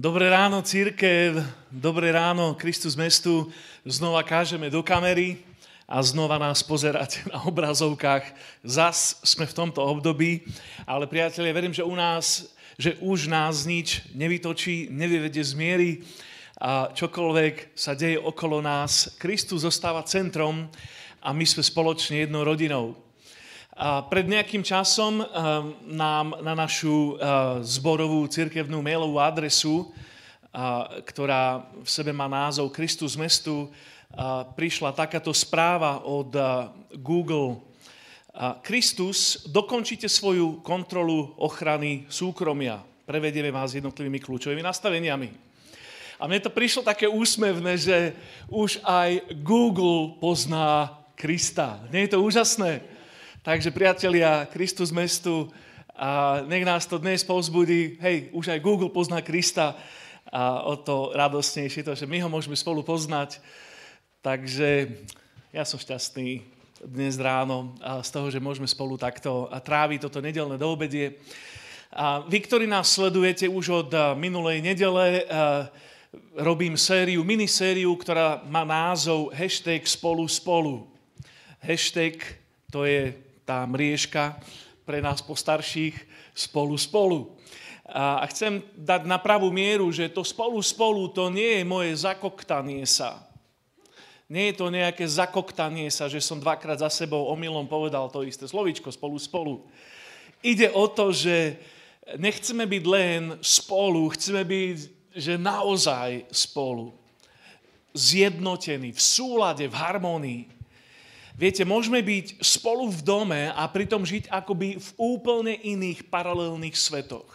Dobré ráno, cirkev, dobré ráno, Kristus v mestu. Znova kážeme do kamery a znova nás pozeráte na obrazovkách. Zas sme v tomto období, ale priatelia, verím, že už nás nič nevytočí, nevyvedie z miery a čokoľvek sa deje okolo nás. Kristus zostáva centrom a my sme spoločne jednou rodinou. A pred nejakým časom nám na našu zborovú cirkevnú mailovú adresu, ktorá v sebe má názov Kristus v mestu, prišla takáto správa od Google. Kristus, dokončite svoju kontrolu ochrany súkromia. Prevedieme vás jednotlivými kľúčovými nastaveniami. A mne to prišlo také úsmevné, že už aj Google pozná Krista. Nie je to úžasné? Takže, priatelia, Kristus v mestu, a nech nás to dnes povzbudí. Hej, už aj Google pozná Krista a o to radosnejšie to, že my ho môžeme spolu poznať. Takže ja som šťastný dnes ráno z toho, že môžeme spolu takto tráviť toto nedeľné doobedie. A vy, ktorí nás sledujete už od minulej nedele, robím sériu, minisériu, ktorá má názov Hashtag Spolu Spolu. Hashtag, to je tá mriežka pre nás postarších, spolu spolu. A chcem dať na pravú mieru, že to spolu spolu, to nie je moje zakoktanie sa. Nie je to nejaké zakoktanie sa, že som dvakrát za sebou omylom povedal to isté slovíčko, spolu spolu. Ide o to, že nechceme byť len spolu, chceme byť, že naozaj spolu. Zjednotení, v súlade, v harmonii. Viete, môžeme byť spolu v dome a pritom žiť akoby v úplne iných paralelných svetoch.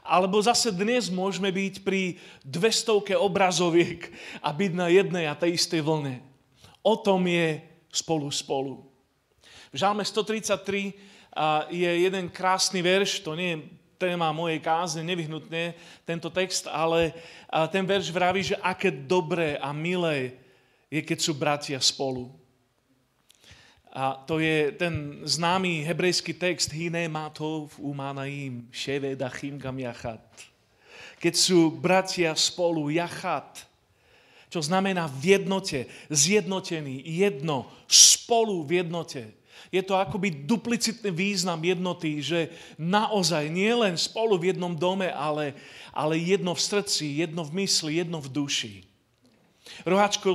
Alebo zase dnes môžeme byť pri 200 obrazoviek a byť na jednej a tej istej vlne. O tom je spolu spolu. V Žalme 133 je jeden krásny verš, to nie je téma mojej kázne, nevyhnutne tento text, ale ten verš vraví, že aké dobré a milé je, keď sú bratia spolu. A to je ten známy hebrejský text Hinematov umanaim, ševe dachim gam jachat. Keď sú bratia spolu jachat, čo znamená v jednote, zjednotený, jedno, spolu v jednote. Je to akoby duplicitný význam jednoty, že naozaj nie len spolu v jednom dome, ale jedno v srdci, jedno v mysli, jedno v duši. Roháčko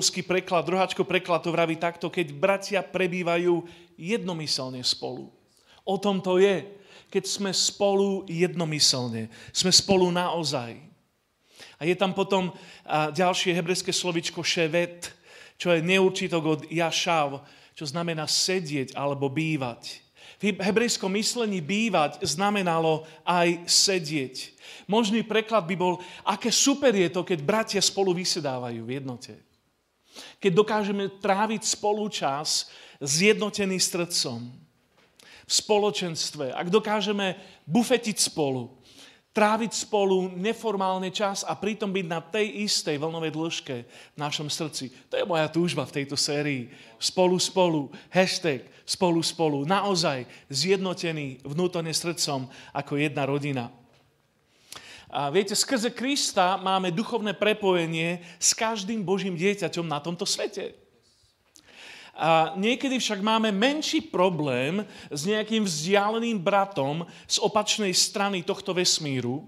preklad to vraví takto, keď bratia prebývajú jednomyselne spolu. O tom to je, keď sme spolu jednomyselne, sme spolu naozaj. A je tam potom ďalšie hebrejské slovičko ševet, čo je neurčitok od jašav, čo znamená sedieť alebo bývať. V hebrejskom myslení bývať znamenalo aj sedieť. Možný preklad by bol, aké super je to, keď bratia spolu vysedávajú v jednote. Keď dokážeme tráviť spolu čas zjednotený srdcom, v spoločenstve. Ak dokážeme bufetiť spolu, tráviť spolu neformálne čas a pritom byť na tej istej vlnovej dĺžke v našom srdci. To je moja túžba v tejto sérii. Spolu spolu, hashtag spolu spolu. Naozaj zjednotený vnútorne srdcom ako jedna rodina. A viete, skrze Krista máme duchovné prepojenie s každým Božím dieťaťom na tomto svete. A niekedy však máme menší problém s nejakým vzdialeným bratom z opačnej strany tohto vesmíru,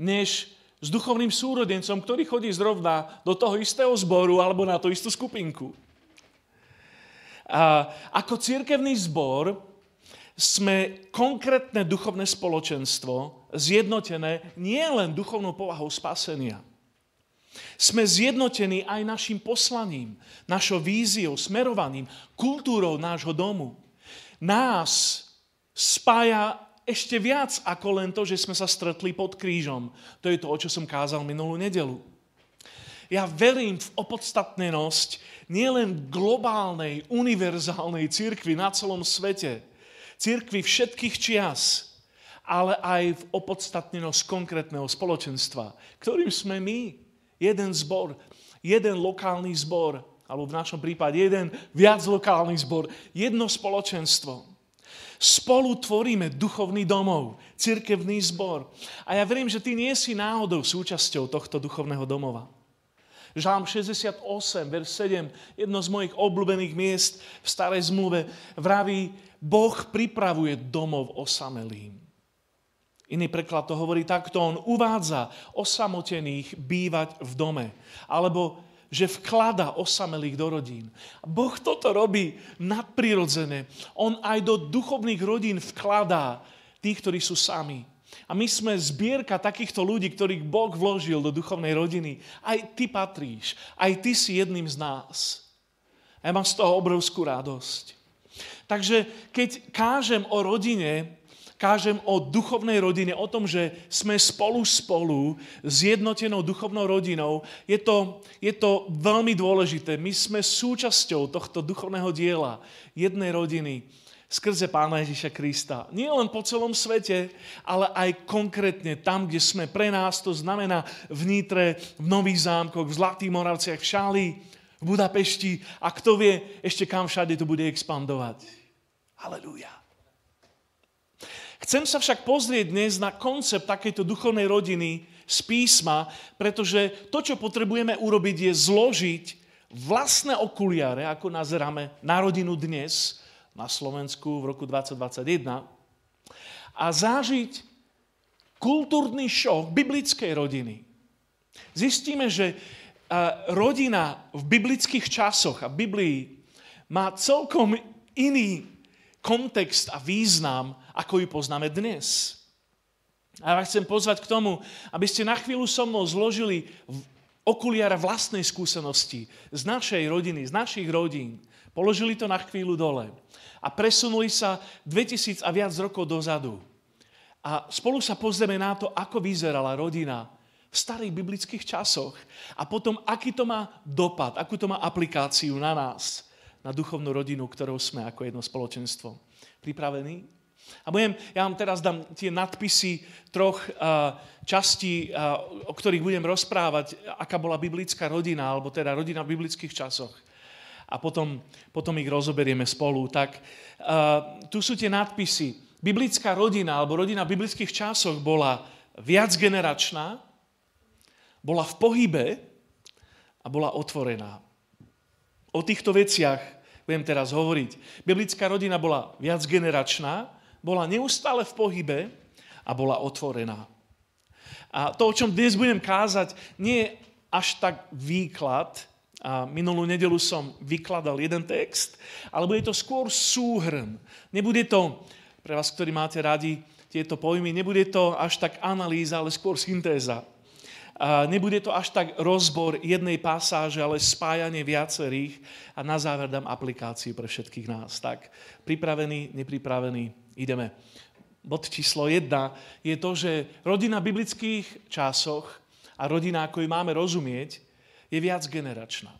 než s duchovným súrodencom, ktorý chodí zrovna do toho istého zboru alebo na tú istú skupinku. A ako cirkevný zbor sme konkrétne duchovné spoločenstvo zjednotené nielen duchovnou povahou spasenia. Sme zjednotení aj našim poslaním, našou víziou, smerovaním, kultúrou nášho domu. Nás spája ešte viac ako len to, že sme sa stretli pod krížom. To je to, o čo som kázal minulú nedeľu. Ja verím v opodstatnenosť nielen globálnej, univerzálnej cirkvi na celom svete, cirkvi všetkých čias, ale aj v opodstatnenosť konkrétneho spoločenstva, ktorým sme my. Jeden zbor, jeden lokálny zbor, alebo v našom prípade jeden viac lokálny zbor, jedno spoločenstvo. Spolu tvoríme duchovný domov, cirkevný zbor. A ja verím, že ty nie si náhodou súčasťou tohto duchovného domova. Žalm 68, verš 7, jedno z mojich obľúbených miest v Starej zmluve, vraví, Boh pripravuje domov osamelým. Iný preklad to hovorí takto, on uvádza osamotených bývať v dome. Alebo že vklada osamelých do rodín. Boh toto robí nadprirodzene. On aj do duchovných rodín vkladá tých, ktorí sú sami. A my sme zbierka takýchto ľudí, ktorých Boh vložil do duchovnej rodiny. Aj ty patríš, aj ty si jedným z nás. A ja mám z toho obrovskú radosť. Takže keď kážem o rodine, kážem o duchovnej rodine, o tom, že sme spolu zjednotenou duchovnou rodinou, je to veľmi dôležité. My sme súčasťou tohto duchovného diela, jednej rodiny, skrze Pána Ježiša Krista. Nie len po celom svete, ale aj konkrétne tam, kde sme pre nás, to znamená v Nitre, v Nových Zámkoch, v Zlatých Moravciach, v Šali, v Budapešti a kto vie, ešte kam všade to bude expandovať. Halelúja. Chcem sa však pozrieť dnes na koncept takejto duchovnej rodiny z písma, pretože to, čo potrebujeme urobiť, je zložiť vlastné okuliare, ako nazeráme na rodinu dnes, na Slovensku v roku 2021 a zažiť kultúrny šok biblickej rodiny. Zistíme, že rodina v biblických časoch a Biblii má celkom iný kontext a význam, ako ju poznáme dnes. A ja vás chcem pozvať k tomu, aby ste na chvíľu so mnou zložili okuliare vlastnej skúsenosti z našej rodiny, z našich rodín. Položili to na chvíľu dole a presunuli sa 2000 a viac rokov dozadu. A spolu sa pozrieme na to, ako vyzerala rodina v starých biblických časoch a potom, aký to má dopad, akú to má aplikáciu na nás, na duchovnú rodinu, ktorou sme ako jedno spoločenstvo. Pripravení? Ja vám teraz dám tie nadpisy troch častí, o ktorých budem rozprávať, aká bola biblická rodina, alebo teda rodina v biblických časoch. A potom ich rozoberieme spolu. Tak tu sú tie nadpisy. Biblická rodina, alebo rodina v biblických časoch bola viacgeneračná, bola v pohybe a bola otvorená. O týchto veciach budem teraz hovoriť. Biblická rodina bola viacgeneračná, bola neustále v pohybe a bola otvorená. A to, o čom dnes budem kázať, nie je až tak výklad. A minulú nedeľu som vykladal jeden text, ale bude to skôr súhrn. Nebude to, pre vás, ktorí máte radi tieto pojmy, nebude to až tak analýza, ale skôr syntéza. A nebude to až tak rozbor jednej pasáže, ale spájanie viacerých a na záver dám aplikáciu pre všetkých nás. Tak, pripravení, nepripravení, ideme. Bod číslo 1 je to, že rodina v biblických časoch a rodina, ako ju máme rozumieť, je viacgeneračná.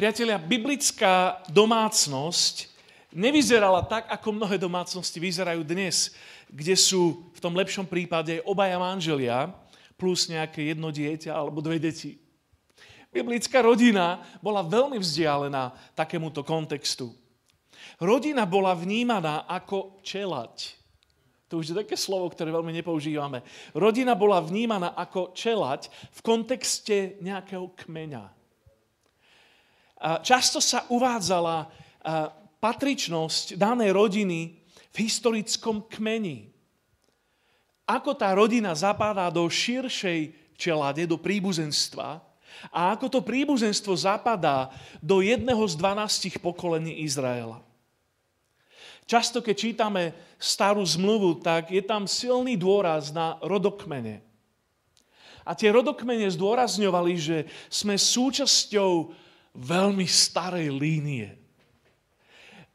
Priatelia, biblická domácnosť nevyzerala tak, ako mnohé domácnosti vyzerajú dnes, kde sú v tom lepšom prípade obaja manželia plus nejaké jedno dieťa alebo dve deti. Biblická rodina bola veľmi vzdialená takémuto kontextu. Rodina bola vnímaná ako čelať. To už je také slovo, ktoré veľmi nepoužívame. Rodina bola vnímaná ako čelať v kontexte nejakého kmeňa. Často sa uvádzala patričnosť danej rodiny v historickom kmeni. Ako tá rodina zapadá do širšej čelade, do príbuzenstva a ako to príbuzenstvo zapadá do jedného z 12 pokolení Izraela. Často, keď čítame starú zmluvu, tak je tam silný dôraz na rodokmene. A tie rodokmene zdôrazňovali, že sme súčasťou veľmi starej línie.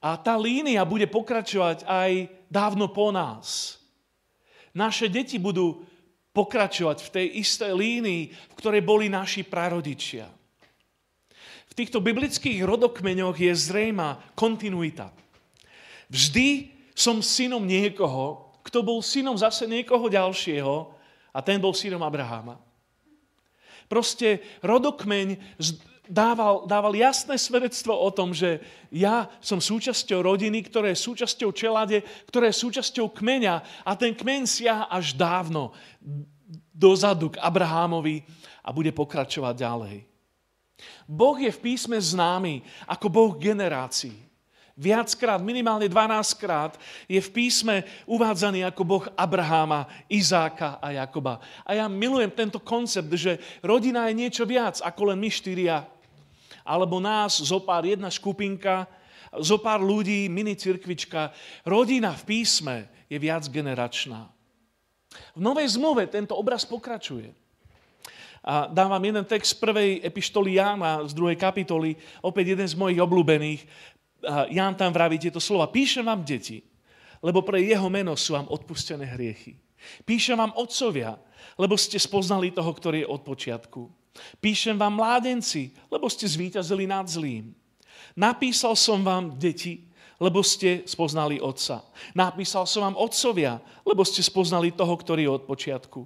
A tá línia bude pokračovať aj dávno po nás. Naše deti budú pokračovať v tej istej línii, v ktorej boli naši prarodičia. V týchto biblických rodokmeňoch je zrejma kontinuita. Vždy som synom niekoho, kto bol synom zase niekoho ďalšieho a ten bol synom Abraháma. Proste rodokmeň dával jasné svedectvo o tom, že ja som súčasťou rodiny, ktoré je súčasťou čelade, ktoré je súčasťou kmeňa a ten kmeň siaha až dávno dozadu k Abrahámovi a bude pokračovať ďalej. Boh je v písme známy ako Boh generácií. Viackrát, minimálne 12-krát je v písme uvádzaný ako Boh Abraháma, Izáka a Jakoba. A ja milujem tento koncept, že rodina je niečo viac ako len my štyria. Alebo nás, zopár jedna skupinka, zopár ľudí, mini cirkvička. Rodina v písme je viac generačná. V Novej zmluve tento obraz pokračuje. A dám vám jeden text z prvej epištoly Jána z 2. kapitoly, opäť jeden z mojich obľúbených. Ján tam vraví tieto slova. Píšem vám, deti, lebo pre jeho meno sú vám odpustené hriechy. Píšem vám, otcovia, lebo ste spoznali toho, ktorý je od počiatku. Píšem vám, mládenci, lebo ste zvíťazili nad zlým. Napísal som vám, deti, lebo ste spoznali otca. Napísal som vám, otcovia, lebo ste spoznali toho, ktorý je od počiatku.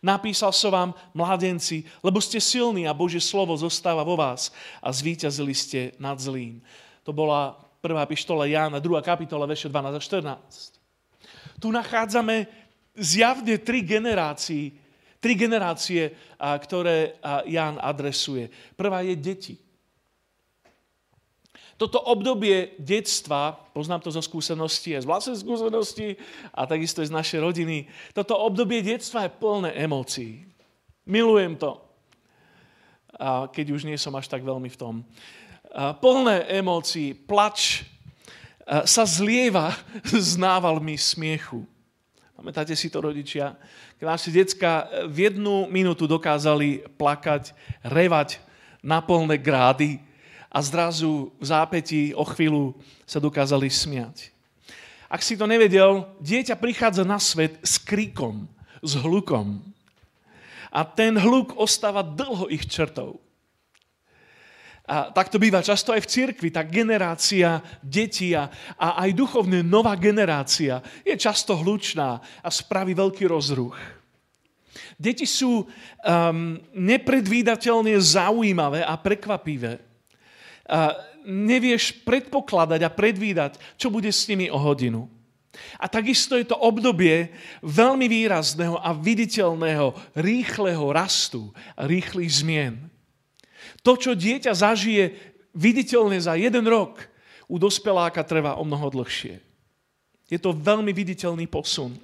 Napísal som vám, mládenci, lebo ste silní a Božie slovo zostáva vo vás a zvíťazili ste nad zlým. To bola 1. epištola Jána, 2. kapitola, verše 12 a 14. Tu nachádzame zjavne tri generácie, ktoré Ján adresuje. Prvá je deti. Toto obdobie detstva, poznám to zo skúsenosti, aj z vlastnej skúsenosti a takisto aj z našej rodiny, toto obdobie detstva je plné emócií. Milujem to, keď už nie som až tak veľmi v tom. Plné emócií, plač sa zlieva s návalmi smiechu. Pamätáte si to, rodičia? Keď naši decka v jednu minútu dokázali plakať, revať na plné grády a zrazu v zápätí o chvíľu sa dokázali smiať. Ak si to nevedel, dieťa prichádza na svet s krikom, s hlukom. A ten hluk ostáva dlho ich črtou. A tak to býva často aj v cirkvi, tá generácia detí a aj duchovne nová generácia je často hlučná a spraví veľký rozruch. Deti sú nepredvídateľne zaujímavé a prekvapivé. Nevieš predpokladať a predvídať, čo bude s nimi o hodinu. A takisto je to obdobie veľmi výrazného a viditeľného, rýchleho rastu a rýchlych zmien. To, čo dieťa zažije viditeľne za jeden rok, u dospeláka trvá o mnoho dlhšie. Je to veľmi viditeľný posun.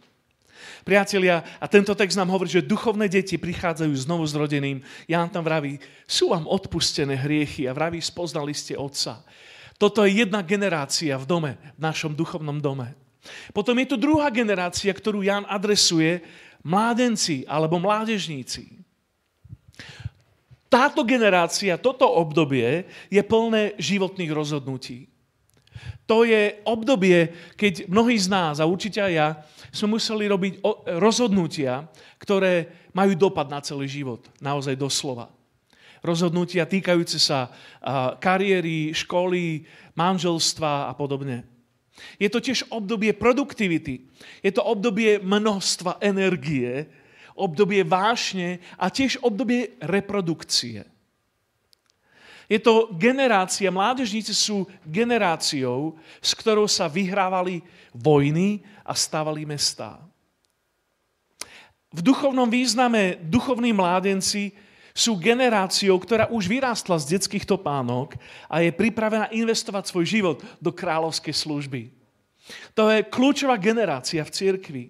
Priatelia, a tento text nám hovorí, že duchovné deti prichádzajú znovu zrodeným. Ján tam vraví, sú vám odpustené hriechy a vraví, spoznali ste otca. Toto je jedna generácia v dome, v našom duchovnom dome. Potom je tu druhá generácia, ktorú Ján adresuje, mládenci alebo mládežníci. Táto generácia, toto obdobie je plné životných rozhodnutí. To je obdobie, keď mnohí z nás, a určite aj ja, sme museli robiť rozhodnutia, ktoré majú dopad na celý život, naozaj doslova. Rozhodnutia týkajúce sa kariéry, školy, manželstva a podobne. Je to tiež obdobie produktivity. Je to obdobie množstva energie, obdobie vášne a tiež obdobie reprodukcie. Je to generácia, mládežníci sú generáciou, s ktorou sa vyhrávali vojny a stavali mestá. V duchovnom význame duchovní mládenci sú generáciou, ktorá už vyrástla z detských topánok a je pripravená investovať svoj život do kráľovskej služby. To je kľúčová generácia v cirkvi.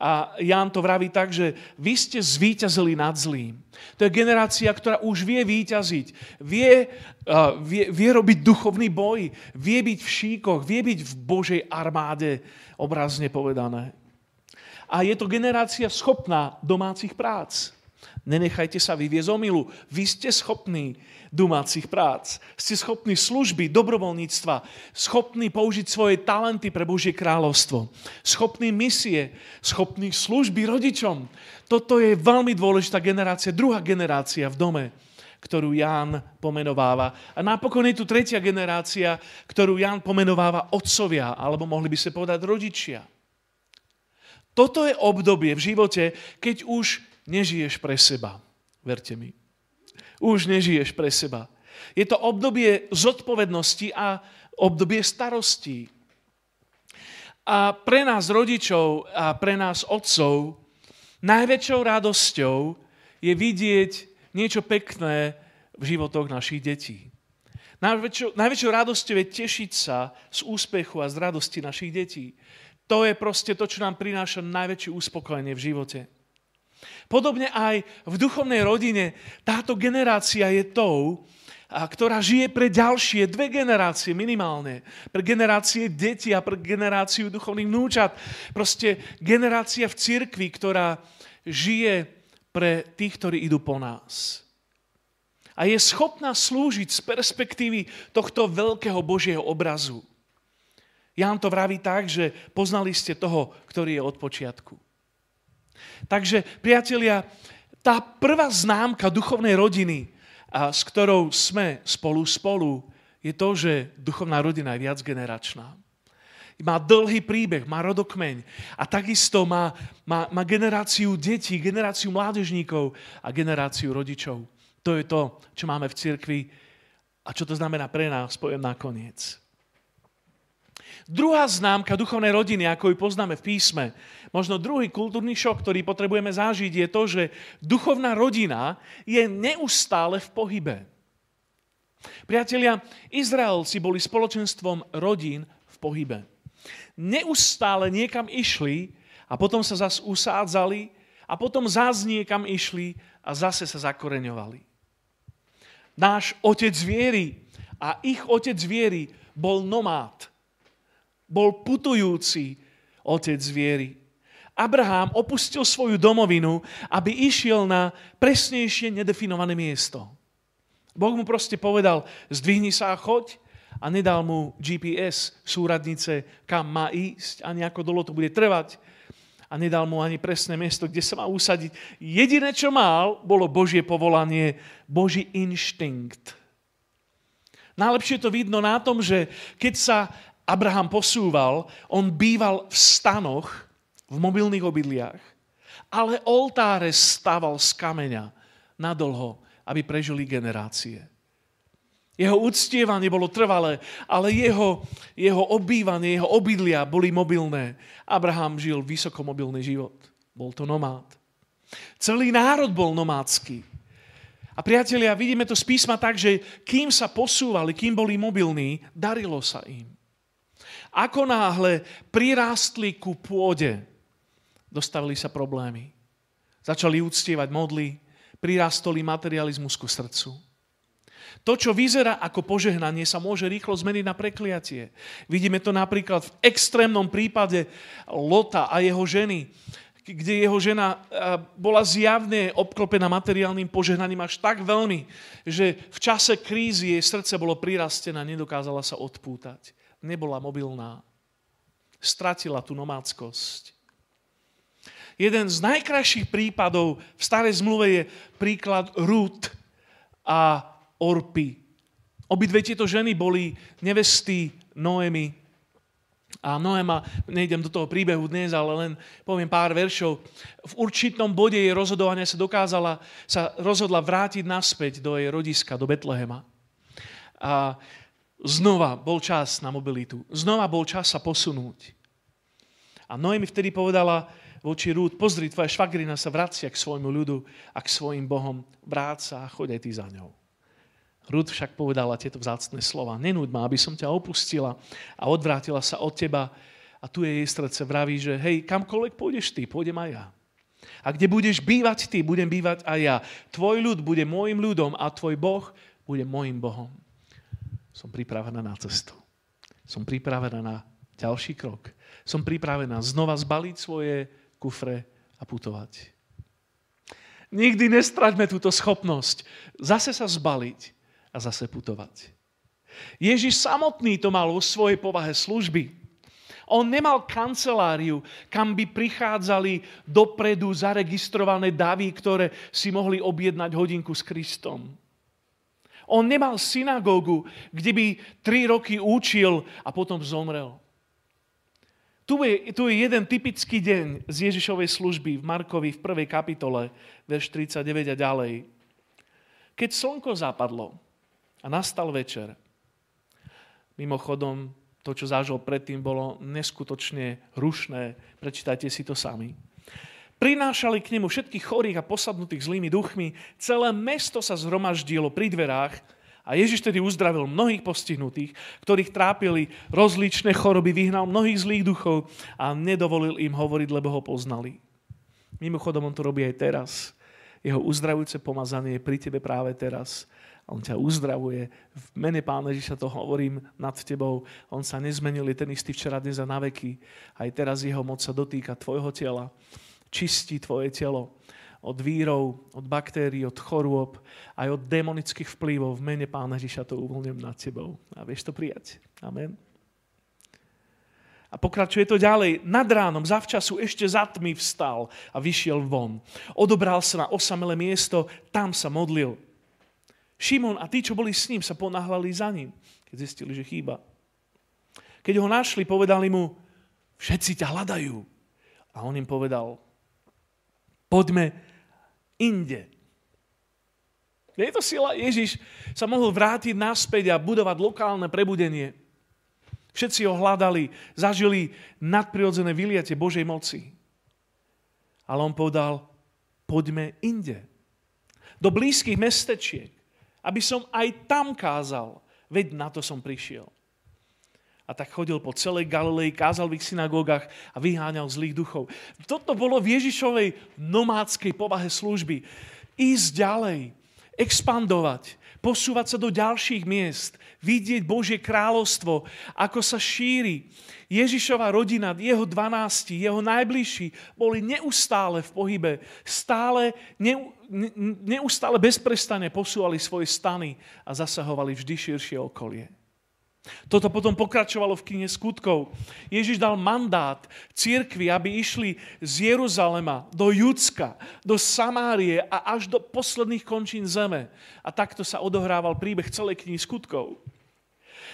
A Ján to vraví tak, že vy ste zvíťazili nad zlým. To je generácia, ktorá už vie víťaziť, vie robiť duchovný boj, vie byť v šíkoch, vie byť v Božej armáde, obrazne povedané. A je to generácia schopná domácich prác. Nenechajte sa vyviesť omylu. Vy ste schopní domácich prác. Ste schopní služby, dobrovoľníctva. Schopní použiť svoje talenty pre Božie kráľovstvo. Schopní misie. Schopní služby rodičom. Toto je veľmi dôležitá generácia. Druhá generácia v dome, ktorú Ján pomenováva. A napokon je tu tretia generácia, ktorú Ján pomenováva otcovia, alebo mohli by sa povedať rodičia. Toto je obdobie v živote, keď už nežiješ pre seba, verte mi. Už nežiješ pre seba. Je to obdobie zodpovednosti a obdobie starostí. A pre nás rodičov a pre nás otcov najväčšou radosťou je vidieť niečo pekné v životoch našich detí. Najväčšou radosťou je tešiť sa z úspechu a z radosti našich detí. To je proste to, čo nám prináša najväčšie uspokojenie v živote. Podobne aj v duchovnej rodine táto generácia je tou, ktorá žije pre ďalšie dve generácie minimálne. Pre generácie detí a pre generáciu duchovných vnúčat. Proste generácia v cirkvi, ktorá žije pre tých, ktorí idú po nás. A je schopná slúžiť z perspektívy tohto veľkého Božieho obrazu. Ján to vraví tak, že poznali ste toho, ktorý je od počiatku. Takže, priatelia, tá prvá známka duchovnej rodiny, a s ktorou sme spolu, je to, že duchovná rodina je viacgeneračná. Má dlhý príbeh, má rodokmeň a takisto má generáciu detí, generáciu mládežníkov a generáciu rodičov. To je to, čo máme v cirkvi a čo to znamená pre nás, poviem nakoniec. Druhá známka duchovnej rodiny, ako ju poznáme v písme, možno druhý kultúrny šok, ktorý potrebujeme zažiť, je to, že duchovná rodina je neustále v pohybe. Priatelia, Izraelci boli spoločenstvom rodín v pohybe. Neustále niekam išli a potom sa zase usádzali a potom zase niekam išli a zase sa zakoreňovali. Náš otec viery a ich otec viery bol nomád. Bol putujúci otec viery. Abraham opustil svoju domovinu, aby išiel na presnejšie nedefinované miesto. Boh mu proste povedal, zdvihni sa a choď, a nedal mu GPS súradnice, kam má ísť, ani ako dlho to bude trvať, a nedal mu ani presné miesto, kde sa má usadiť. Jediné, čo mal, bolo Božie povolanie, Boží inštinkt. Najlepšie to vidno na tom, že keď sa Abraham posúval, on býval v stanoch, v mobilných obydliach, ale oltáre staval z kameňa nadlho, aby prežili generácie. Jeho uctievanie bolo trvalé, ale jeho obývanie, jeho obydlia boli mobilné. Abraham žil vysokomobilný život. Bol to nomád. Celý národ bol nomádsky. A priatelia, vidíme to z písma tak, že kým sa posúvali, kým boli mobilní, darilo sa im. Ako náhle prirástli ku pôde, dostavili sa problémy. Začali uctievať modly, prirástoli materializmus ku srdcu. To, čo vyzerá ako požehnanie, sa môže rýchlo zmeniť na prekliatie. Vidíme to napríklad v extrémnom prípade Lota a jeho ženy, kde jeho žena bola zjavne obklopená materiálnym požehnaním až tak veľmi, že v čase krízy jej srdce bolo prirastené a nedokázala sa odpútať. Nebola mobilná. Stratila tú nomádskosť. Jeden z najkrajších prípadov v Starej zmluve je príklad Ruth a Orpy. Obidve tieto ženy boli nevesty Noemi. A Noema, nejdem do toho príbehu dnes, ale len poviem pár veršov. V určitom bode jej rozhodovania sa rozhodla vrátiť naspäť do jej rodiska, do Betlehema. A znova bol čas na mobilitu. Znova bol čas sa posunúť. A Noemi vtedy povedala voči Ruth, pozri, tvoja švagrina sa vracia k svojmu ľudu a k svojim bohom. Vráť sa a choď aj ty za ňou. Ruth však povedala tieto vzácne slova. Nenúď ma, aby som ťa opustila a odvrátila sa od teba. A tu je jej srdce vraví, že hej, kamkoľvek pôjdeš ty, pôjdem aj ja. A kde budeš bývať ty, budem bývať aj ja. Tvoj ľud bude môjim ľudom a tvoj boh bude môjim bohom. Som pripravená na cestu. Som pripravená na ďalší krok. Som pripravená znova zbaliť svoje kufre a putovať. Nikdy nestraťme túto schopnosť. Zase sa zbaliť a zase putovať. Ježiš samotný to mal vo svojej povahe služby. On nemal kanceláriu, kam by prichádzali dopredu zaregistrované davy, ktoré si mohli objednať hodinku s Kristom. On nemal synagógu, kde by 3 roky učil a potom zomrel. Tu je jeden typický deň z Ježišovej služby v Markovi v 1. kapitole, verš 39 a ďalej. keď slnko zapadlo a nastal večer. Mimochodom, to, čo zažil predtým, bolo neskutočne hrušné. Prečítajte si to sami. Prinášali k nemu všetkých chorých a posadnutých zlými duchmi. Celé mesto sa zhromaždilo pri dverách a Ježiš tedy uzdravil mnohých postihnutých, ktorých trápili rozličné choroby, vyhnal mnohých zlých duchov a nedovolil im hovoriť, lebo ho poznali. Mimochodom, on to robí aj teraz. Jeho uzdravujúce pomazanie je pri tebe práve teraz. On ťa uzdravuje. V mene Pána Ježiša to hovorím nad tebou. On sa nezmenil, je ten istý včera, dnes a na veky. Aj teraz jeho moc sa dotýka tvojho tela. Čistí tvoje telo od vírov, od baktérií, od chorôb, aj od démonických vplyvov. V mene Pána Ježiša to uvoľňujem nad tebou. A vieš to prijať. Amen. A pokračuje to ďalej. Nad ránom, zavčasu, ešte za tmy vstal a vyšiel von. Odobral sa na osamelé miesto, tam sa modlil. Šimon a tí, čo boli s ním, sa ponáhľali za ním, keď zistili, že chýba. Keď ho našli, povedali mu, všetci ťa hľadajú. A on im povedal, poďme inde. Je to sila, Ježiš sa mohol vrátiť naspäť a budovať lokálne prebudenie. Všetci ho hľadali, zažili nadprirodzené vyliatie Božej moci. Ale on povedal, poďme inde. Do blízkych mestečiek, aby som aj tam kázal, veď na to som prišiel. A tak chodil po celej Galilei, kázal v ich synagógach a vyháňal zlých duchov. Toto bolo v Ježišovej nomádskej povahe služby. Ísť ďalej, expandovať, posúvať sa do ďalších miest, vidieť Božie kráľovstvo, ako sa šíri. Ježišova rodina, jeho 12, jeho najbližší, boli neustále v pohybe, neustále bezprestane posúvali svoje stany a zasahovali vždy širšie okolie. Toto potom pokračovalo v knihe Skutkov. Ježiš dal mandát cirkvi, aby išli z Jeruzalema do Judska, do Samárie a až do posledných končín zeme. A takto sa odohrával príbeh celej knihy Skutkov.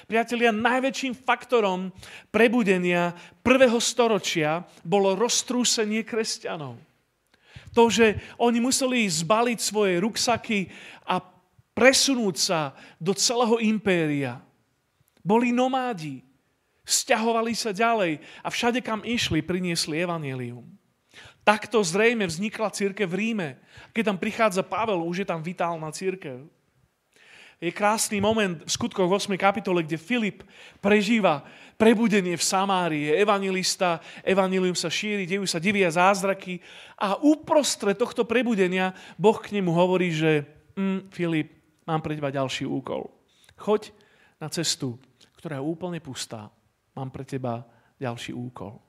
Priatelia, najväčším faktorom prebudenia 1. storočia bolo roztrúsenie kresťanov. To, že oni museli zbaliť svoje ruksaky a presunúť sa do celého impéria. Boli nomádi, sťahovali sa ďalej a všade, kam išli, priniesli evanjelium. Takto zrejme vznikla cirkev v Ríme. Keď tam prichádza Pavel, už je tam vitálna cirkev. Je krásny moment v Skutkoch 8. kapitole, kde Filip prežíva prebudenie v Samárii. Evanjelista, evanjelium sa šíri, dejú sa divia zázraky a uprostred tohto prebudenia Boh k nemu hovorí, že Filip, mám pre teba ďalší úkol. Choď na cestu, ktorá je úplne pustá. Mám pre teba ďalší úkol.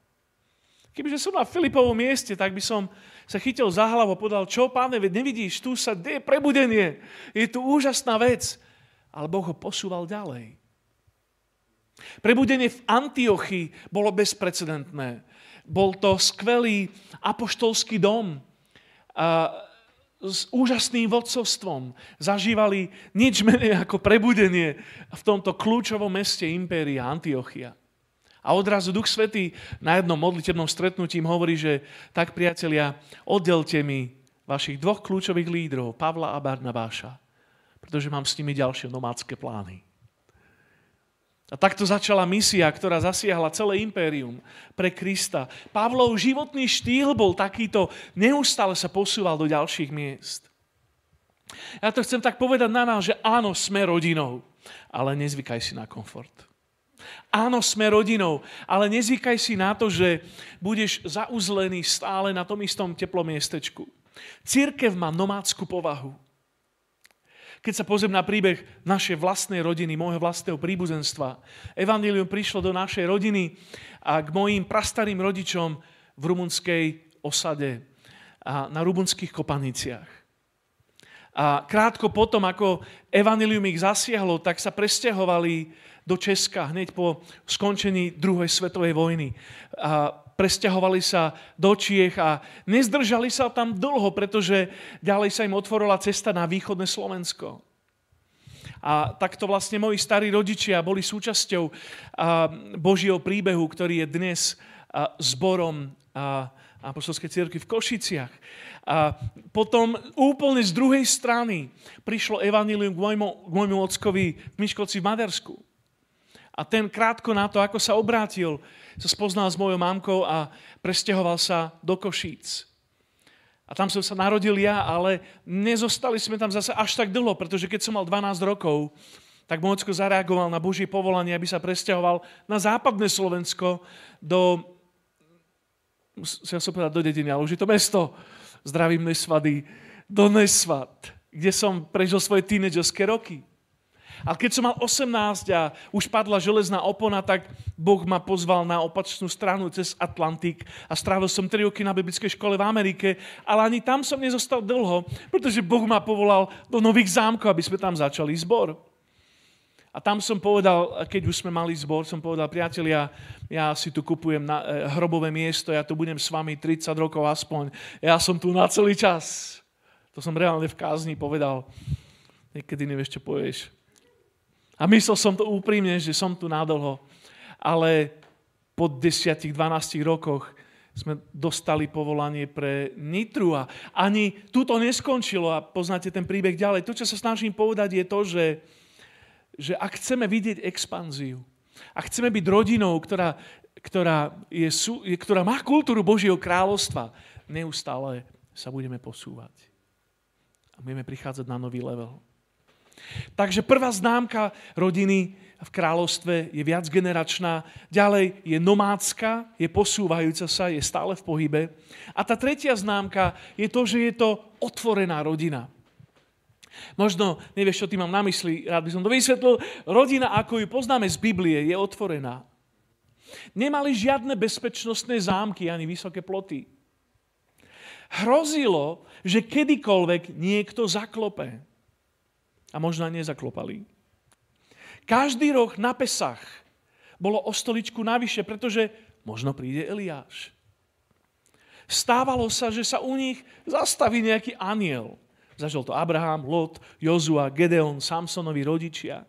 Kebyže som na Filipovom mieste, tak by som sa chytil za hlavu a povedal, čo, Páne, veď nevidíš, tu sa deje prebudenie. Je tu úžasná vec. Ale Boh ho posúval ďalej. Prebudenie v Antiochii bolo bezprecedentné. Bol to skvelý apoštolský dom s úžasným vodcovstvom. Zažívali nič menej ako prebudenie v tomto kľúčovom meste impéria Antiochia. A odrazu Duch Svätý na jednom modlitebnom stretnutí hovorí, že tak, priatelia, oddelte mi vašich dvoch kľúčových lídrov, Pavla a Barnabáša, pretože mám s nimi ďalšie nomádske plány. A takto začala misia, ktorá zasiahla celé impérium pre Krista. Pavlov životný štýl bol takýto, neustále sa posúval do ďalších miest. Ja to chcem tak povedať na nás, že áno, sme rodinou, ale nezvykaj si na komfort. Áno, sme rodinou, ale nezvykaj si na to, že budeš zauzlený stále na tom istom teplom miestečku. Cirkev má nomádsku povahu. Keď sa pozriem na príbeh našej vlastnej rodiny, môjho vlastného príbuzenstva, evanjelium prišlo do našej rodiny a k mojim prastarým rodičom v rumunskej osade a na rumunských kopaniciach. A krátko potom, ako evanjelium ich zasiahlo, tak sa presťahovali do Česka hneď po skončení druhej svetovej vojny. A presťahovali sa do Čiech a nezdržali sa tam dlho, pretože ďalej sa im otvorila cesta na východné Slovensko. A takto vlastne moji starí rodičia boli súčasťou Božieho príbehu, ktorý je dnes zborom a apoštolskej cirkvi v Košiciach. A potom úplne z druhej strany prišlo evanjelium k môjmu ockovi v Miškovci v Maďarsku. A ten krátko na to, ako sa obrátil, sa spoznal s mojou mamkou a presťahoval sa do Košíc. A tam som sa narodil ja, ale nezostali sme tam zase až tak dlho, pretože keď som mal 12 rokov, tak môj ocko zareagoval na Božie povolanie, aby sa presťahoval na západné Slovensko do dediny, ale už je to mesto. Zdravím Nesvady. Do Nesvad, kde som prežil svoje tínedžerské roky. A keď som mal 18 a už padla železná opona, tak Boh ma pozval na opačnú stranu cez Atlantik a strávil som 3 roky na biblickej škole v Amerike, ale ani tam som nezostal dlho, pretože Boh ma povolal do Nových Zámkov, aby sme tam začali zbor. A tam som povedal, keď už sme mali zbor, som povedal, priatelia, ja si tu kupujem hrobové miesto, ja tu budem s vami 30 rokov aspoň, ja som tu na celý čas. To som reálne v kázni povedal. Niekedy nevieš, čo povieš. A myslel som to úprimne, že som tu nadlho, ale po 10-12 rokoch sme dostali povolanie pre Nitru a ani tuto neskončilo a poznáte ten príbeh ďalej. To, čo sa snažím povedať, je to, že ak chceme vidieť expanziu, ak chceme byť rodinou, ktorá má kultúru Božieho kráľovstva, neustále sa budeme posúvať a budeme prichádzať na nový level. Takže prvá známka rodiny v kráľovstve je viacgeneračná, ďalej je nomádska, je posúvajúca sa, je stále v pohybe. A tá tretia známka je to, že je to otvorená rodina. Možno nevieš, čo tým mám na mysli, rád by som to vysvetlil. Rodina, ako ju poznáme z Biblie, je otvorená. Nemali žiadne bezpečnostné zámky ani vysoké ploty. Hrozilo, že kedykoľvek niekto zaklope. A možno nezaklopali. Každý rok na Pesach bolo o stoličku navyše, pretože možno príde Eliáš. Stávalo sa, že sa u nich zastaví nejaký anjel. Zažil to Abraham, Lot, Jozua, Gedeon, Samsonovi rodičia.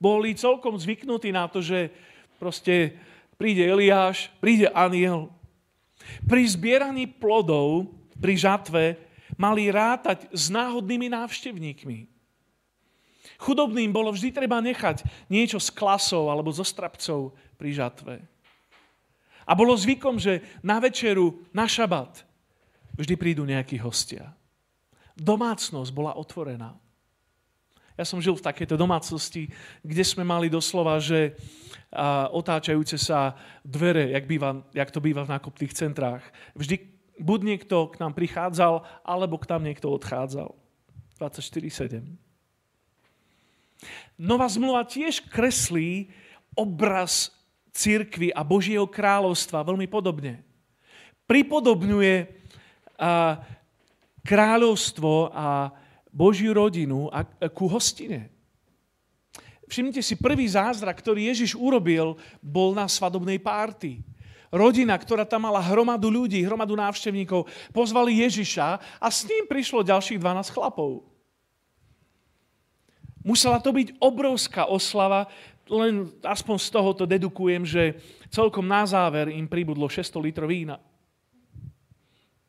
Boli celkom zvyknutí na to, že proste príde Eliáš, príde anjel. Pri zbieraní plodov, pri žatve, mali rátať s náhodnými návštevníkmi. Chudobným bolo vždy treba nechať niečo z klasov alebo zo strapcov pri žatve. A bolo zvykom, že na večeru, na šabat, vždy prídu nejakí hostia. Domácnosť bola otvorená. Ja som žil v takejto domácnosti, kde sme mali doslova, že otáčajúce sa dvere, jak to býva v nákupných centrách. Vždy buď niekto k nám prichádzal, alebo k tam niekto odchádzal. 24/7. Nová zmluva tiež kreslí obraz cirkvi a Božieho kráľovstva veľmi podobne. Pripodobňuje kráľovstvo a Božiu rodinu a ku hostine. Všimnite si, prvý zázrak, ktorý Ježiš urobil, bol na svadobnej párty. Rodina, ktorá tam mala hromadu ľudí, hromadu návštevníkov, pozvali Ježiša a s ním prišlo ďalších 12 chlapov. Musela to byť obrovská oslava, len aspoň z toho to dedukujem, že celkom na záver im pribudlo 600 litrov vína.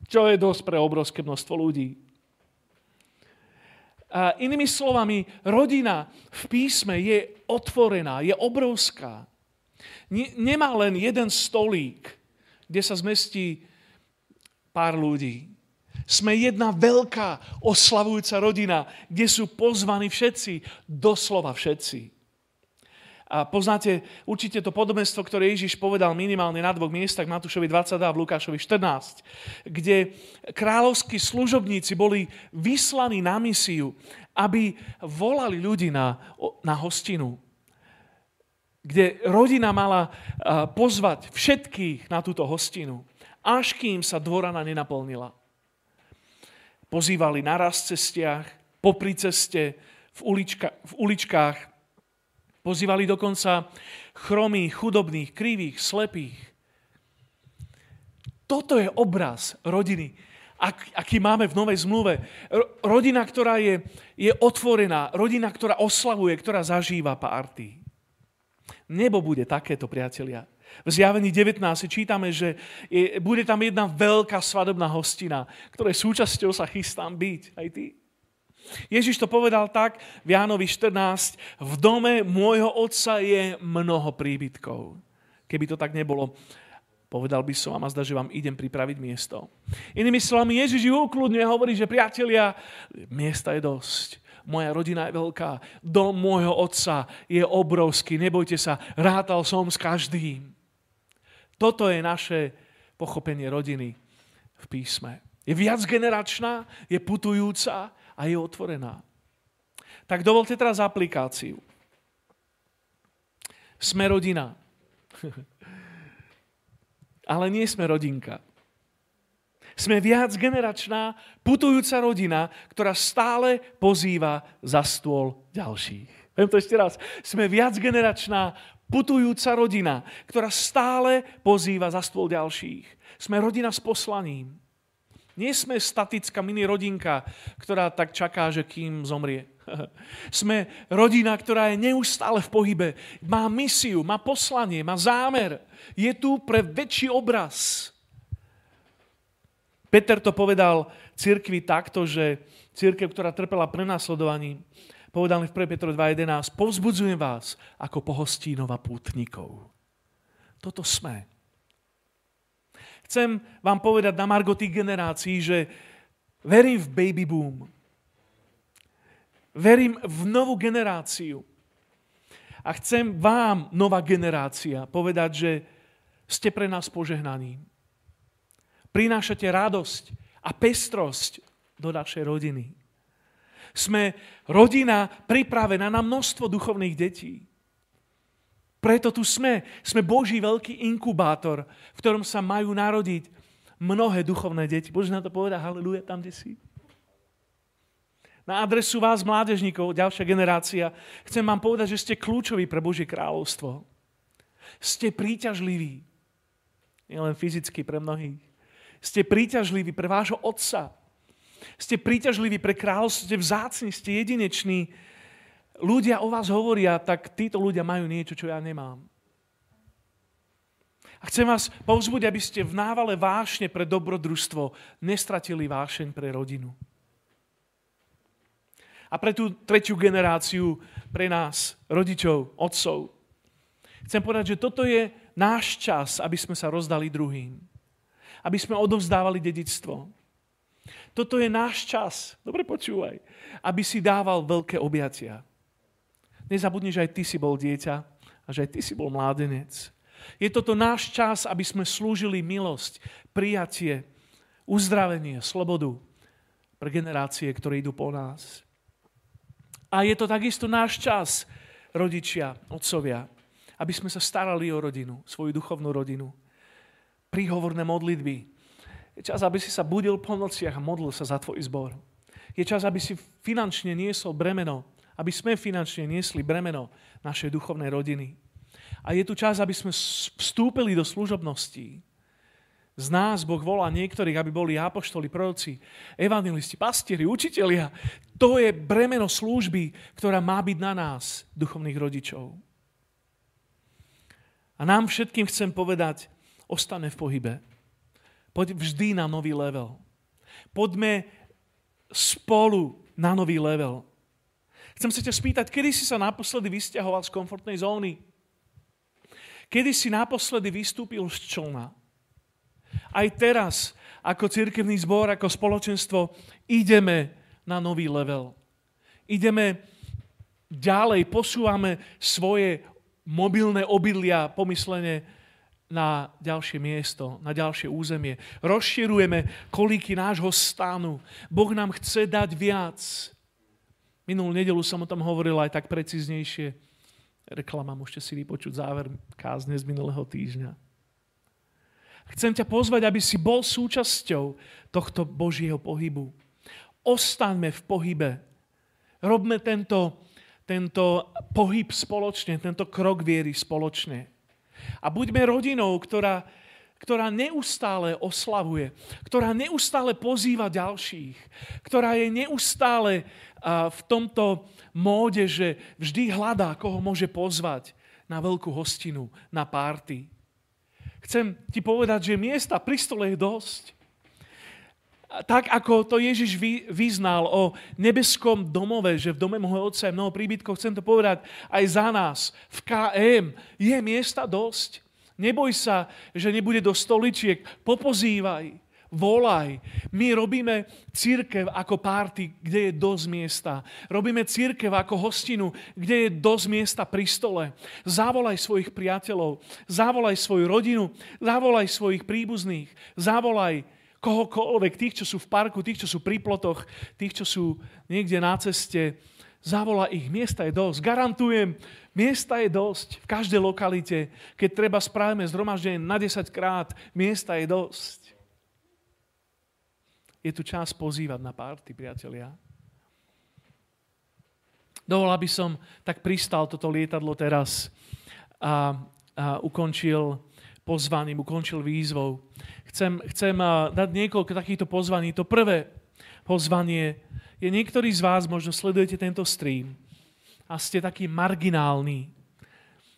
Čo je dosť pre obrovské množstvo ľudí. A inými slovami, rodina v písme je otvorená, je obrovská. Nemá len jeden stolík, kde sa zmestí pár ľudí. Sme jedna veľká oslavujúca rodina, kde sú pozvaní všetci, doslova všetci. A poznáte určite to podobenstvo, ktoré Ježiš povedal minimálne na 2 miestach, Matúšovi 22 a Lukášovi 14, kde kráľovskí služobníci boli vyslaní na misiu, aby volali ľudí na hostinu. Kde rodina mala pozvať všetkých na túto hostinu, až kým sa dvorana nenaplnila. Pozývali na raz cestiach, popri ceste, v uličkách. Pozývali dokonca chromých, chudobných, krivých, slepých. Toto je obraz rodiny, aký máme v Novej zmluve. Rodina, ktorá je otvorená, rodina, ktorá oslavuje, ktorá zažíva párty. Nebo bude takéto, priatelia. V Zjavení 19 čítame, že bude tam jedna veľká svadobná hostina, ktorej súčasťou sa chystám byť. Aj ty? Ježiš to povedal tak v Jánovi 14. V dome môjho otca je mnoho príbytkov. Keby to tak nebolo, povedal by som vám a zdá, že vám idem pripraviť miesto. Inými slovami, Ježiš ju ukľudňuje a hovorí, že priatelia, miesta je dosť. Moja rodina je veľká. Dom môjho otca je obrovský. Nebojte sa, rátal som s každým. Toto je naše pochopenie rodiny v písme. Je viacgeneračná, je putujúca a je otvorená. Tak dovolte teraz aplikáciu. Sme rodina. Ale nie sme rodinka. Sme viacgeneračná, putujúca rodina, ktorá stále pozýva za stôl ďalších. Viem to ešte raz. Sme viacgeneračná, putujúca rodina, ktorá stále pozýva za stôl ďalších. Sme rodina s poslaním. Nie sme statická mini rodinka, ktorá tak čaká, že kým zomrie. Sme rodina, ktorá je neustále v pohybe. Má misiu, má poslanie, má zámer. Je tu pre väčší obraz. Peter to povedal cirkvi takto, že cirkev, ktorá trpela prenasledovaním, povedal mi v 1. Petrovi 2.11, povzbudzujem vás ako pohostínov a pútnikov. Toto sme. Chcem vám povedať na margo tých generácií, že verím v baby boom. Verím v novú generáciu. A chcem vám, nová generácia, povedať, že ste pre nás požehnaní. Prinášate radosť a pestrosť do našej rodiny. Sme rodina pripravená na množstvo duchovných detí. Preto tu sme. Sme Boží veľký inkubátor, v ktorom sa majú narodiť mnohé duchovné deti. Bože na to povedať, haleluja, tam, kde si. Na adresu vás, mládežníkov, ďalšia generácia, chcem vám povedať, že ste kľúčoví pre Božie kráľovstvo. Ste príťažliví. Nie len fyzicky pre mnohých. Ste príťažliví pre vášho otca. Ste príťažliví pre kráľovstvo, ste vzácni, ste jedineční. Ľudia o vás hovoria, tak títo ľudia majú niečo, čo ja nemám. A chcem vás povzbudiť, aby ste v návale vášne pre dobrodružstvo nestratili vášeň pre rodinu. A pre tú tretiu generáciu, pre nás, rodičov, otcov, chcem povedať, že toto je náš čas, aby sme sa rozdali druhým. Aby sme odovzdávali dedičstvo. Toto je náš čas, dobre počúvaj, aby si dával veľké objatia. Nezabudni, že aj ty si bol dieťa a že aj ty si bol mládenec. Je toto náš čas, aby sme slúžili milosť, prijatie, uzdravenie, slobodu pre generácie, ktoré idú po nás. A je to takisto náš čas, rodičia, otcovia, aby sme sa starali o rodinu, svoju duchovnú rodinu. Príhovorné modlitby. Je čas, aby si sa budil po nociach a modlil sa za tvoj zbor. Je čas, aby si finančne niesol bremeno, aby sme finančne niesli bremeno našej duchovnej rodiny. A je tu čas, aby sme vstúpili do služobností. Z nás Boh volá niektorých, aby boli apoštoli, proroci, evanjelisti, pastieri, učitelia. To je bremeno služby, ktorá má byť na nás, duchovných rodičov. A nám všetkým chcem povedať, ostane v pohybe. Poď vždy na nový level. Poďme spolu na nový level. Chcem sa ťa spýtať, kedy si sa naposledy vysťahoval z komfortnej zóny? Kedy si naposledy vystúpil z člna? Aj teraz, ako cirkevný zbor, ako spoločenstvo, ideme na nový level. Ideme ďalej, posúvame svoje mobilné obydlia pomyslene na ďalšie miesto, na ďalšie územie. Rozširujeme kolíky nášho stánu. Boh nám chce dať viac. Minulú nedeľu som o tom hovoril aj tak preciznejšie. Reklama, môžete si vypočuť záver kázne z minulého týždňa. Chcem ťa pozvať, aby si bol súčasťou tohto Božieho pohybu. Ostaňme v pohybe. Robme tento pohyb spoločne, tento krok viery spoločne. A buďme rodinou, ktorá neustále oslavuje, ktorá neustále pozýva ďalších, ktorá je neustále v tomto móde, že vždy hľadá, koho môže pozvať na veľkú hostinu, na párty. Chcem ti povedať, že miesta pri stole je dosť. Tak, ako to Ježiš vyznal o nebeskom domove, že v dome môjho otca je mnoho príbytkov, chcem to povedať aj za nás. V KM je miesta dosť. Neboj sa, že nebude do stoličiek. Popozývaj, volaj. My robíme cirkev ako párty, kde je dosť miesta. Robíme cirkev ako hostinu, kde je dosť miesta pri stole. Zavolaj svojich priateľov, zavolaj svoju rodinu, zavolaj svojich príbuzných, zavolaj kohokoľvek, tých, čo sú v parku, tých, čo sú pri plotoch, tých, čo sú niekde na ceste, zavolá ich, miesta je dosť. Garantujem, miesta je dosť v každej lokalite. Keď treba, spravíme zhromaždenie na 10-krát, miesta je dosť. Je tu čas pozývať na párty, priatelia. Dovol, aby som tak pristal toto lietadlo teraz a ukončil pozvaním, ukončil výzvou. Chcem dať niekoľko takýchto pozvaní. To prvé pozvanie je, niektorí z vás možno sledujete tento stream a ste takí marginálni,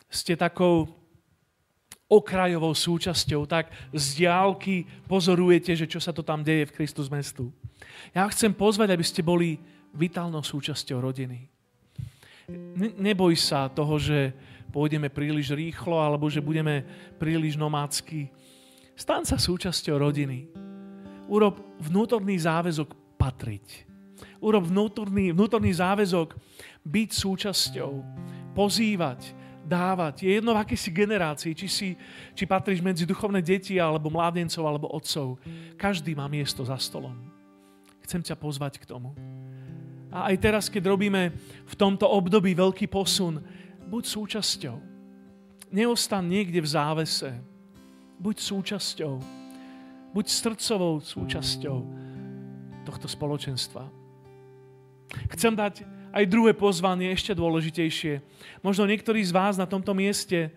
ste takou okrajovou súčasťou, tak z diaľky pozorujete, že čo sa to tam deje v Kristus mestu. Ja chcem pozvať, aby ste boli vitálnou súčasťou rodiny. Neboj sa toho, že pôjdeme príliš rýchlo alebo že budeme príliš nomádsky. Staň sa súčasťou rodiny. Urob vnútorný záväzok patriť. Urob vnútorný záväzok byť súčasťou, pozývať, dávať. Je jedno v akejsi generácii, či patríš medzi duchovné deti alebo mládencov alebo otcov. Každý má miesto za stolom. Chcem ťa pozvať k tomu. A aj teraz, keď robíme v tomto období veľký posun, buď súčasťou. Neostaň niekde v závese. Buď súčasťou. Buď srdcovou súčasťou tohto spoločenstva. Chcem dať aj druhé pozvanie, ešte dôležitejšie. Možno niektorí z vás na tomto mieste,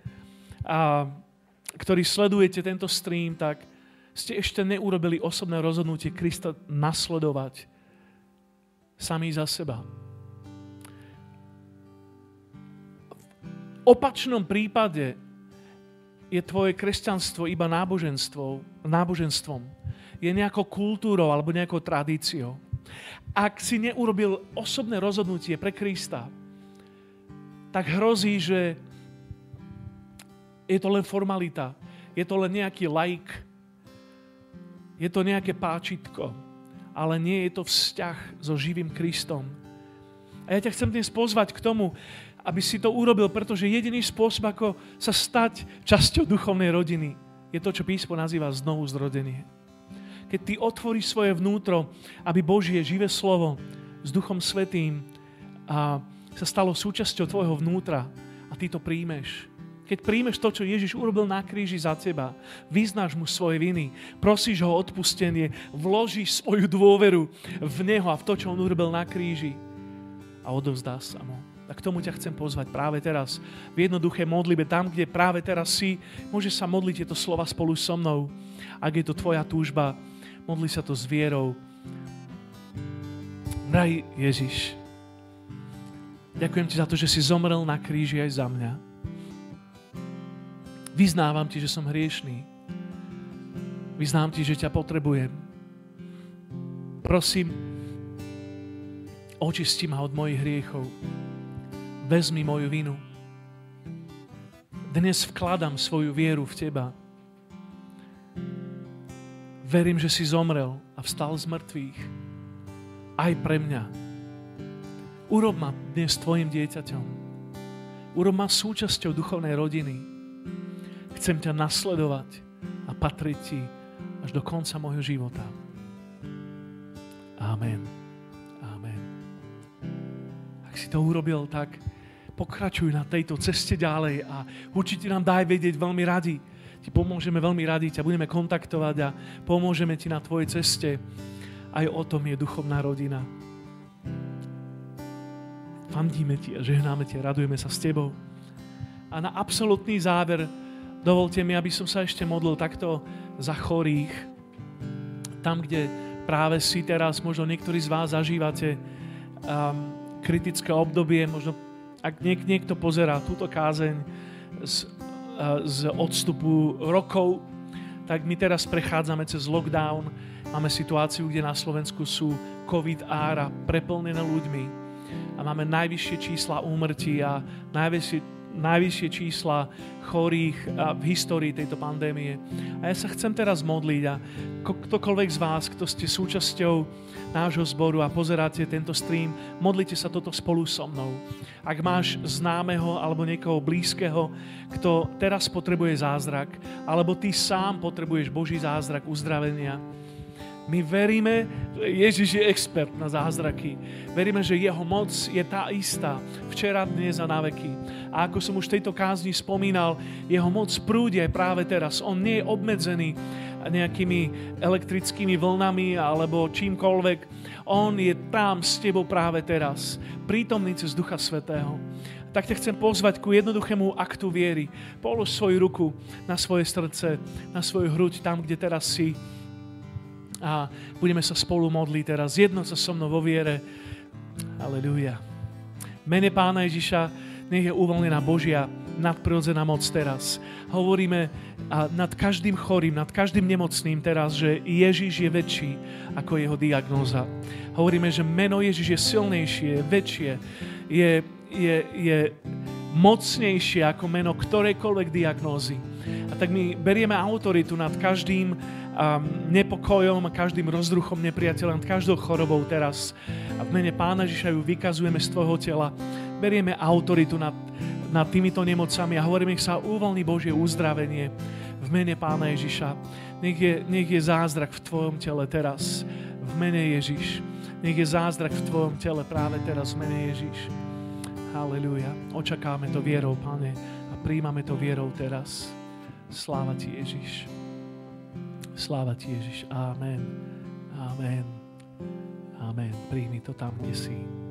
ktorí sledujete tento stream, tak ste ešte neurobili osobné rozhodnutie Krista nasledovať sami za seba. V opačnom prípade je tvoje kresťanstvo iba náboženstvom. Je nejakou kultúrou alebo nejakou tradíciou. Ak si neurobil osobné rozhodnutie pre Krista, tak hrozí, že je to len formalita. Je to len nejaký like. Je to nejaké páčitko. Ale nie je to vzťah so živým Kristom. A ja ťa chcem dnes pozvať k tomu, aby si to urobil, pretože jediný spôsob, ako sa stať časťou duchovnej rodiny, je to, čo písmo nazýva znovuzrodenie. Keď ty otvoríš svoje vnútro, aby Božie živé slovo s Duchom Svätým sa stalo súčasťou tvojho vnútra a ty to príjmeš. Keď príjmeš to, čo Ježiš urobil na kríži za teba, vyznáš mu svoje viny, prosíš ho o odpustenie, vložíš svoju dôveru v neho a v to, čo on urobil na kríži a odovzdáš sa mu. A k tomu ťa chcem pozvať práve teraz v jednoduché modlibe, tam, kde práve teraz si. Môžeš sa modliť tieto slova spolu so mnou. Ak je to tvoja túžba, modli sa to s vierou. Drahý Ježiš, ďakujem ti za to, že si zomrel na kríži aj za mňa. Vyznávam ti, že som hriešný. Vyznám ti, že ťa potrebujem. Prosím, očisti ma od mojich hriechov. Vezmi moju vinu. Dnes vkladám svoju vieru v teba. Verím, že si zomrel a vstal z mŕtvych. Aj pre mňa. Urob ma dnes tvojim dieťaťom. Urob ma súčasťou duchovnej rodiny. Chcem ťa nasledovať a patriť ti až do konca môjho života. Amen. Amen. Ak si to urobil, tak pokračuj na tejto ceste ďalej a určite nám daj vedieť, veľmi radi. Ti pomôžeme, veľmi radi ťa budeme kontaktovať a pomôžeme ti na tvojej ceste. Aj o tom je duchovná rodina. Fandíme ti a žehnáme ti a radujeme sa s tebou. A na absolútny záver dovolte mi, aby som sa ešte modlil takto za chorých. Tam, kde práve si teraz, možno niektorí z vás zažívate kritické obdobie, možno ak niekto pozerá túto kázeň z odstupu rokov, tak my teraz prechádzame cez lockdown. Máme situáciu, kde na Slovensku sú COVID ára preplnené ľuďmi a máme najvyššie čísla úmrtí a najvyššie čísla chorých v histórii tejto pandémie. A ja sa chcem teraz modliť a ktokoľvek z vás, kto ste súčasťou nášho zboru a pozeráte tento stream, modlite sa toto spolu so mnou. Ak máš známeho alebo niekoho blízkeho, kto teraz potrebuje zázrak, alebo ty sám potrebuješ Boží zázrak uzdravenia, my veríme, Ježiš je expert na zázraky. Veríme, že jeho moc je tá istá včera, dnes a naveky. A ako som už v tejto kázni spomínal, jeho moc prúdi aj práve teraz. On nie je obmedzený nejakými elektrickými vlnami alebo čímkoľvek. On je tam s tebou práve teraz, prítomný cez Ducha Svätého. Tak ťa chcem pozvať ku jednoduchému aktu viery. Polož svoju ruku na svoje srdce, na svoju hruď, tam, kde teraz si. A budeme sa spolu modliť teraz. Jednoť sa so mnou vo viere. Halelúja. Mene Pána Ježiša, nech je uvoľnená Božia nadprirodzená moc teraz. Hovoríme nad každým chorým, nad každým nemocným teraz, že Ježiš je väčší ako jeho diagnóza. Hovoríme, že meno Ježiš je silnejšie, je väčšie, je mocnejšie ako meno ktorejkoľvek diagnózy. A tak my berieme autoritu nad každým nepokojom a každým rozruchom nepriateľa, nad každou chorobou teraz. A v mene Pána Ježiša ju vykazujeme z tvojho tela. Berieme autoritu nad týmito nemocami a hovoríme, nech sa uvoľní Božie uzdravenie v mene Pána Ježiša. Nech je zázrak v tvojom tele teraz. V mene Ježiš. Nech je zázrak v tvojom tele práve teraz. V mene Ježiš. Halelúja. Očakáme to vierou, Pane, a príjmame to vierou teraz. Sláva ti, Ježiš. Sláva ti, Ježiš. Amen. Amen. Amen. Príjmi to tam, kde si.